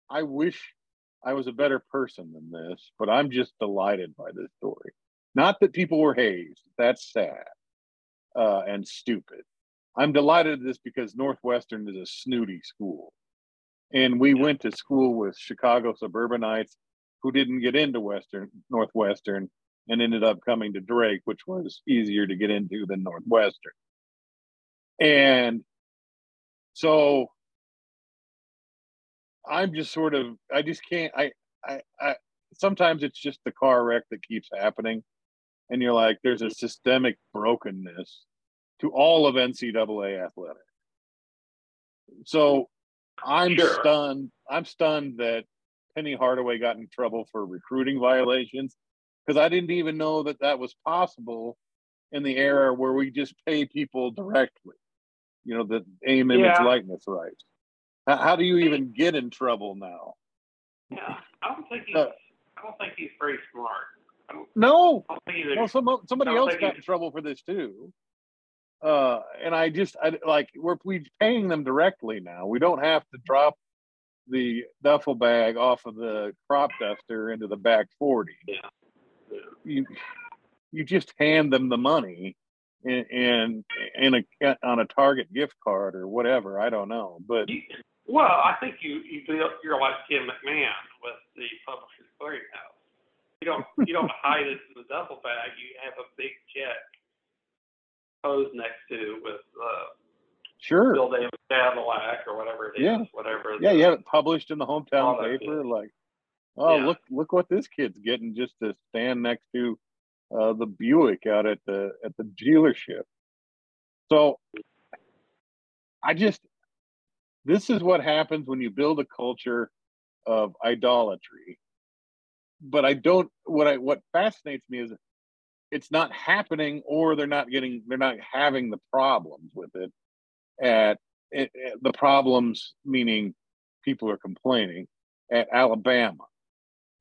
I wish I was a better person than this, but I'm just delighted by this story. Not that people were hazed. That's sad uh, and stupid. I'm delighted at this because Northwestern is a snooty school. And we went to school with Chicago suburbanites who didn't get into Western Northwestern and ended up coming to Drake, which was easier to get into than Northwestern. And so I'm just sort of, I just can't, I, I, I, sometimes it's just the car wreck that keeps happening. And you're like, there's a systemic brokenness to all of N C double A athletics. So I'm sure. stunned. I'm stunned that Penny Hardaway got in trouble for recruiting violations because I didn't even know that that was possible in the era where we just pay people directly. You know, the aim, image, yeah. likeness rights. How, how do you even get in trouble now? Yeah, I don't think he's. Uh, I don't think he's very smart. I don't, no, I don't think he's, no, some, somebody else got in trouble for this too. Uh, and I just, I like we're we paying them directly now. We don't have to drop the duffel bag off of the crop duster into the back forty. Yeah. yeah. You, you just hand them the money. In, in, in a, on a Target gift card or whatever, I don't know. But you, well, I think you you you're like Tim McMahon with the Publishers Clearinghouse. You don't you don't hide it in the duffel bag. You have a big check posed next to with uh, sure Bill Davis Cadillac or whatever it is. Yeah. Whatever. Yeah, the, you have it published in the hometown paper. Like, oh, yeah. look look what this kid's getting just to stand next to uh, the Buick out at the at the dealership. So I just this is what happens when you build a culture of idolatry. But I don't what I what fascinates me is it's not happening, or they're not getting they're not having the problems with it at, at, at the problems, meaning people are complaining at Alabama.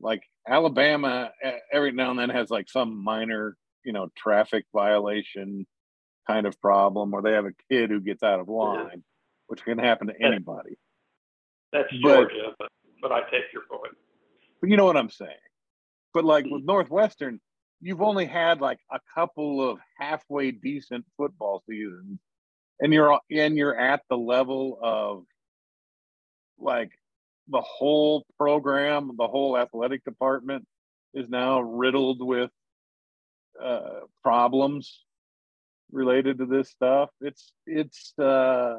Like Alabama every now and then has like some minor, you know, traffic violation kind of problem, or they have a kid who gets out of line, yeah. which can happen to anybody. That's Georgia, but, but, but I take your point. But you know what I'm saying. But like mm-hmm. with Northwestern, you've only had like a couple of halfway decent football seasons, and you're and you're at the level of like the whole program, the whole athletic department is now riddled with uh, problems related to this stuff. It's it's uh,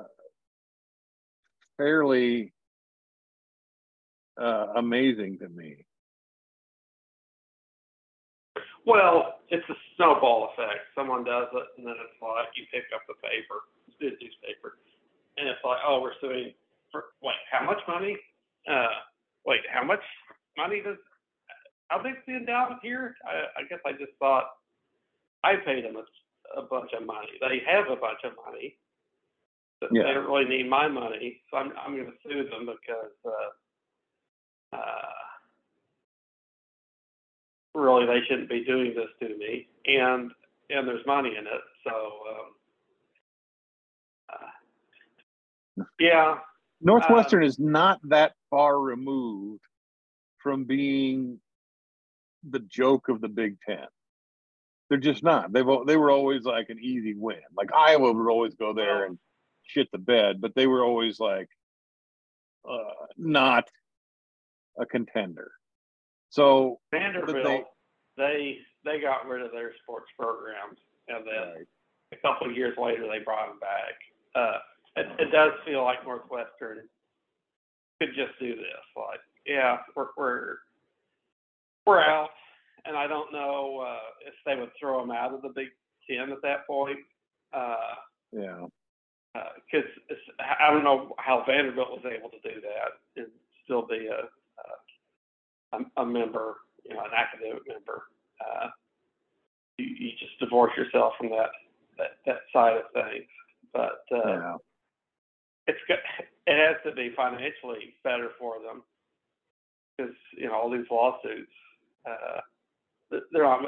fairly uh, amazing to me. Well, it's a snowball effect. Someone does it, and then it's like you pick up the paper, the newspaper, and it's like, oh, we're suing for wait, how much money? Uh, wait, how much money does? How big's the endowment here? I, I guess I just thought I paid them a, a bunch of money. They have a bunch of money, but yeah. they don't really need my money, so I'm I'm going to sue them because. Uh, uh, really they shouldn't be doing this to me, and and there's money in it, so um, uh, yeah. Northwestern uh, is not that far removed from being the joke of the Big Ten. They're just not. They've they were always like an easy win. Like Iowa would always go there and shit the bed, but they were always like uh, not a contender. So Vanderbilt, they, they they got rid of their sports programs, and then right. a couple of years later they brought them back. Uh, it, it does feel like Northwestern could just do this. Like, yeah, we're we're, we're out, and I don't know uh, if they would throw them out of the Big Ten at that point. Uh, yeah, because uh, I don't know how Vanderbilt was able to do that and still be a. A, a member, you know, an academic member, uh, you, you just divorce yourself from that that, that side of things. But uh, yeah. it's got, it has to be financially better for them because you know all these lawsuits, uh, they're not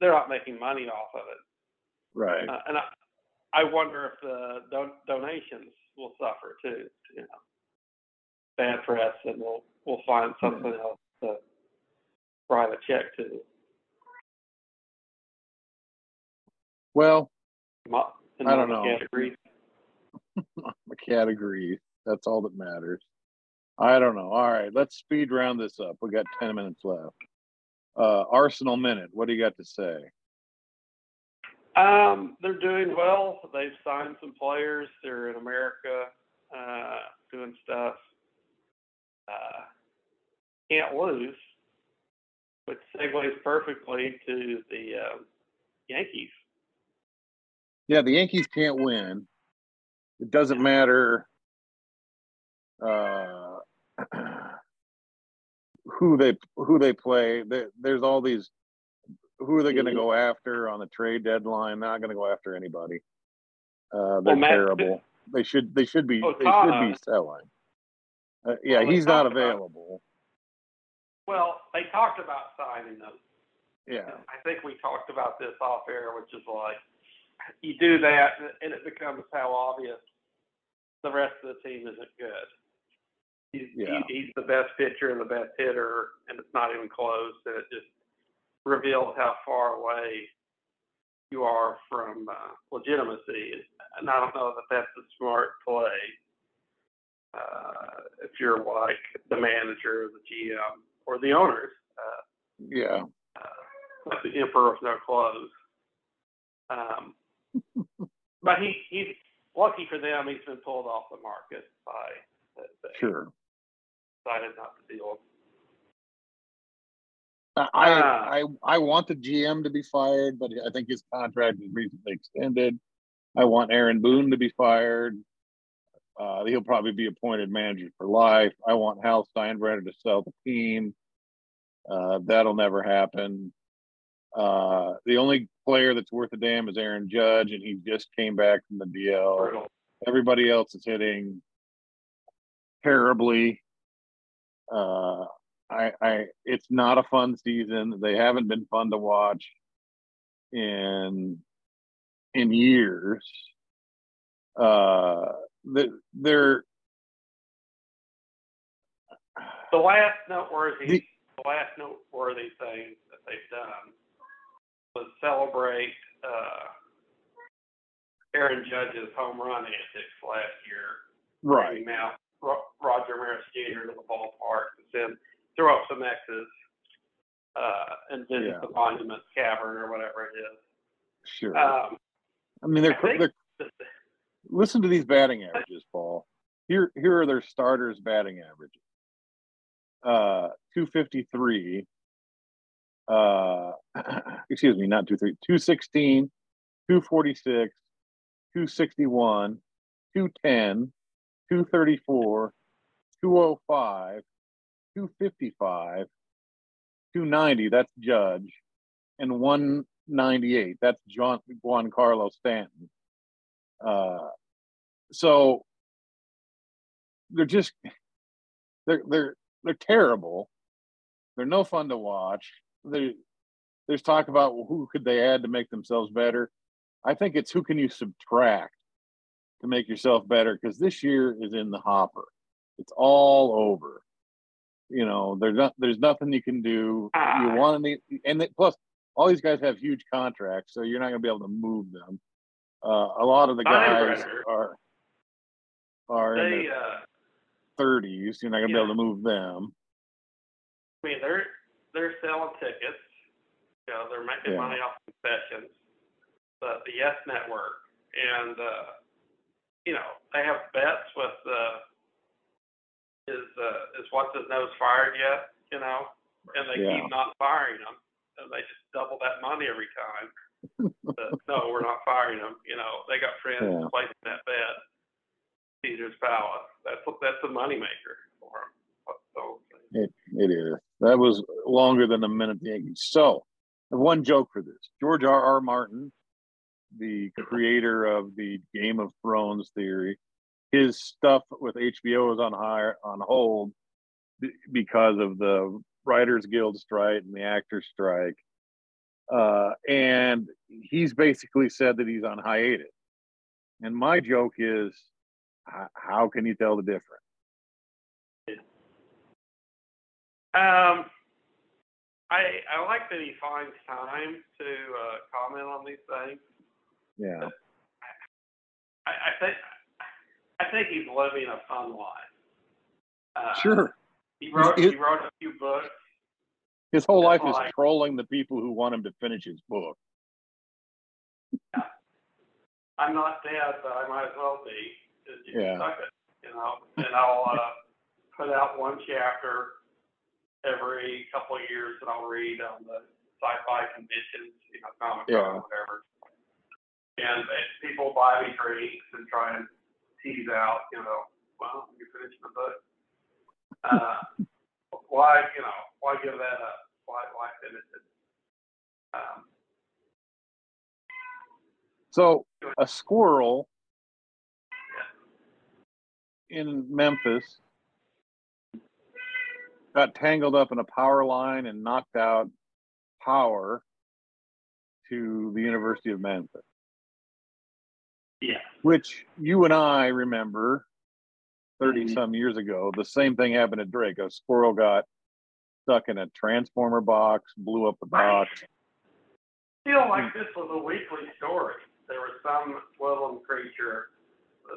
they're not making money off of it, right? Uh, and I, I wonder if the don- donations will suffer too. You know, bad press, and we'll we'll find something yeah. else. To write a check to. Well, my, I don't know. Categories. My category. That's all that matters. I don't know. All right, let's speed round this up. We got ten minutes left. Uh, Arsenal minute. What do you got to say? Um, they're doing well. They've signed some players. They're in America uh, doing stuff. Uh, Can't lose, which segues perfectly to the uh, Yankees. Yeah, the Yankees can't win. It doesn't matter uh, who they who they play. There, there's all these. Who are they going to go after on the trade deadline? Not going to go after anybody. Uh, they're well, Matt, terrible. They should they should be Otana, they should be selling. Uh, yeah, well, he's not available. Well, they talked about signing them. Yeah. I think we talked about this off air, which is like, you do that and it becomes how obvious the rest of the team isn't good. He's, yeah. he, he's the best pitcher and the best hitter, and it's not even close. And it just reveals how far away you are from uh, legitimacy. And I don't know that that's a smart play uh, if you're like the manager or the G M. Or the owners, uh, yeah, uh, like the emperor of no clothes. Um, but he he's lucky for them. He's been pulled off the market by that thing. Sure. Decided not to deal with. I, uh, I I want the G M to be fired, but I think his contract is recently extended. I want Aaron Boone to be fired. Uh, he'll probably be appointed manager for life. I want Hal Steinbrenner to sell the team. Uh, that'll never happen. Uh, the only player that's worth a damn is Aaron Judge, and he just came back from the D L. Brutal. Everybody else is hitting terribly. Uh, I, I, it's not a fun season. They haven't been fun to watch in in years. Uh, the, they're the last noteworthy. The, the last noteworthy thing that they've done was celebrate uh, Aaron Judge's home run antics last year. Right. Now, Ro- Roger Maris Junior to the ballpark and send. Throw up some X's uh, and visit yeah. the Monument Cavern or whatever it is. Sure. Um, I mean, they're, I they're listen to these batting averages, Paul. Here, here are their starters' batting averages: uh, two fifty-three. Uh, excuse me, not two three. two sixteen, two forty-six, two sixty-one, two ten, two thirty-four, two oh five. two fifty-five, two ninety, that's Judge, and one ninety-eight, that's John Giancarlo Stanton. Uh, so they're just they're they're they're terrible. They're no fun to watch. They, there's talk about well, who could they add to make themselves better. I think it's who can you subtract to make yourself better, because this year is in the hopper. It's all over. You know, there's not, there's nothing you can do. You want to, and they, plus all these guys have huge contracts, so you're not going to be able to move them. Uh, a lot of the guys are are they, in their uh, thirties. You're not going to yeah. be able to move them. I mean, they're they're selling tickets. You know, they're making yeah. money off concessions. The, the Yes Network, and uh, you know, they have bets with the. Uh, Is uh, is what's his nose fired yet? You know, and they yeah. keep not firing him, and they just double that money every time. But, no, we're not firing him. You know, they got friends yeah. placing that bet. Caesar's Palace. That's that's a moneymaker for him. So, it it is. That was longer than a minute. Yankees. So, one joke for this: George R. R. Martin, the creator of the Game of Thrones theory. His stuff with H B O is on high, on hold because of the Writers Guild strike and the actors strike. Uh, and he's basically said that he's on hiatus. And my joke is, how can you tell the difference? Um, I I like that he finds time to uh, comment on these things. Yeah. I, I think... I think he's living a fun life. Uh, sure. He wrote his, he wrote a few books. His whole life is like, trolling the people who want him to finish his book. Yeah. I'm not dead, but I might as well be. You yeah. suck it, you know. And I'll uh, put out one chapter every couple of years that I'll read on the sci-fi conventions, you know, comic yeah. or whatever. And uh, people buy me drinks and try and tease out, you know, well, you finished the book. Uh, why, you know, why give that up? Why, why finish it? Um, so, a squirrel yeah. in Memphis got tangled up in a power line and knocked out power to the University of Memphis. Yeah. Which you and I remember thirty mm-hmm. some years ago, the same thing happened at Drake. A squirrel got stuck in a transformer box, blew up the box. I feel like this was a weekly story. There was some little creature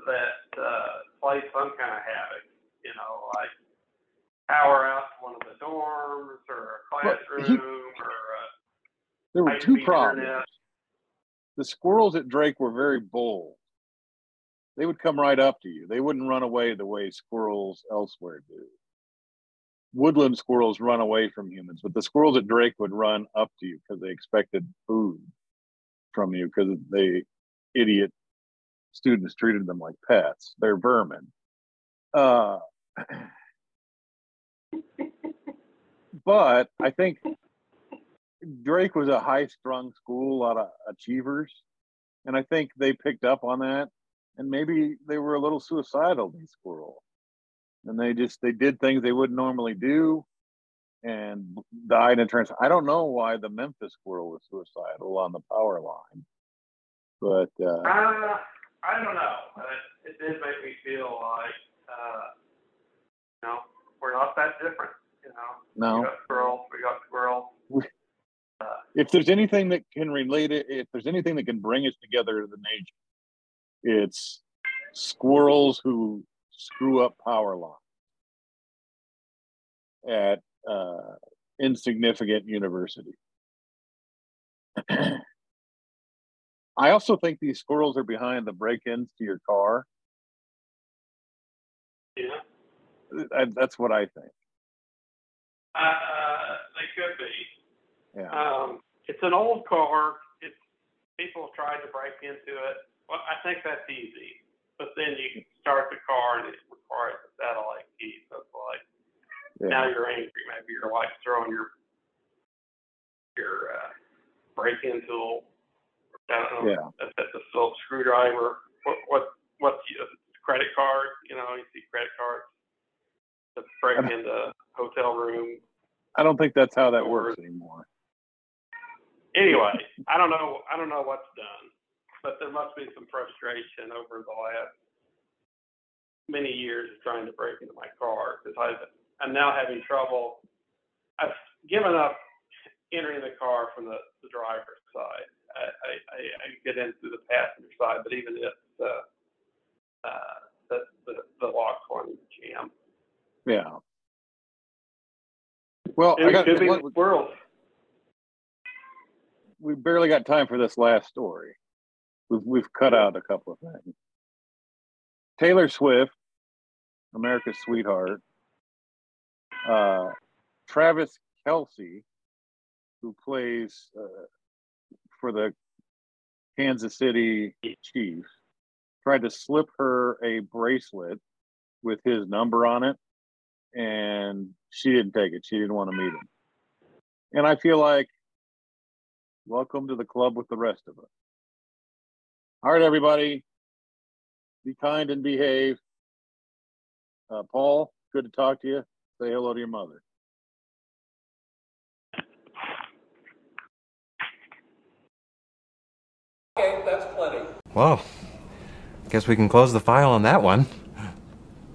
that uh, played some kind of havoc, you know, like power out to one of the dorms or a classroom he, or. A there were two problems. Internet. the squirrels at Drake were very bold. They would come right up to you. They wouldn't run away the way squirrels elsewhere do. Woodland squirrels run away from humans, but the squirrels at Drake would run up to you because they expected food from you because the idiot students treated them like pets. They're vermin. Uh, but I think Drake was a high-strung school, a lot of achievers, and I think they picked up on that. And maybe they were a little suicidal, these squirrels. And they just, they did things they wouldn't normally do and died in turns. I don't know why the Memphis squirrel was suicidal on the power line. But uh, uh, I don't know. It, it did make me feel like, uh, you know, we're not that different, you know. No. We got squirrels. We got squirrels. We, uh, if there's anything that can relate it, if there's anything that can bring us together to the nation, it's squirrels who screw up power lines at uh, insignificant university. I also think these squirrels are behind the break-ins to your car. Yeah. I, that's what I think. Uh, they could be. Yeah. Um, it's an old car. It's, people have tried to break into it. Well, I think that's easy, but then you start the car and it requires a satellite key. So it's like, yeah. Now you're angry. Maybe you're like throwing your your uh, break-in tool. I don't know. Yeah. That's, that's a little screwdriver. What what what's your credit card? You know, you see credit cards to break into a hotel room. I don't think that's how that works anymore. Anyway, I don't know. I don't know what's done. But there must be some frustration over the last many years of trying to break into my car because I've, I'm now having trouble. I've given up entering the car from the, the driver's side. I, I, I get in through the passenger side, but even if uh, uh, the, the, the lock's on the jam. Yeah. Well, it I got, could be the world. We barely got time for this last story. We've, we've cut out a couple of things. Taylor Swift, America's sweetheart. Uh, Travis Kelce, who plays uh, for the Kansas City Chiefs, tried to slip her a bracelet with his number on it, and she didn't take it. She didn't want to meet him. And I feel like, welcome to the club with the rest of us. All right, everybody, be kind and behave. Uh, Paul, good to talk to you. Say hello to your mother. Okay, that's plenty. Well, guess we can close the file on that one.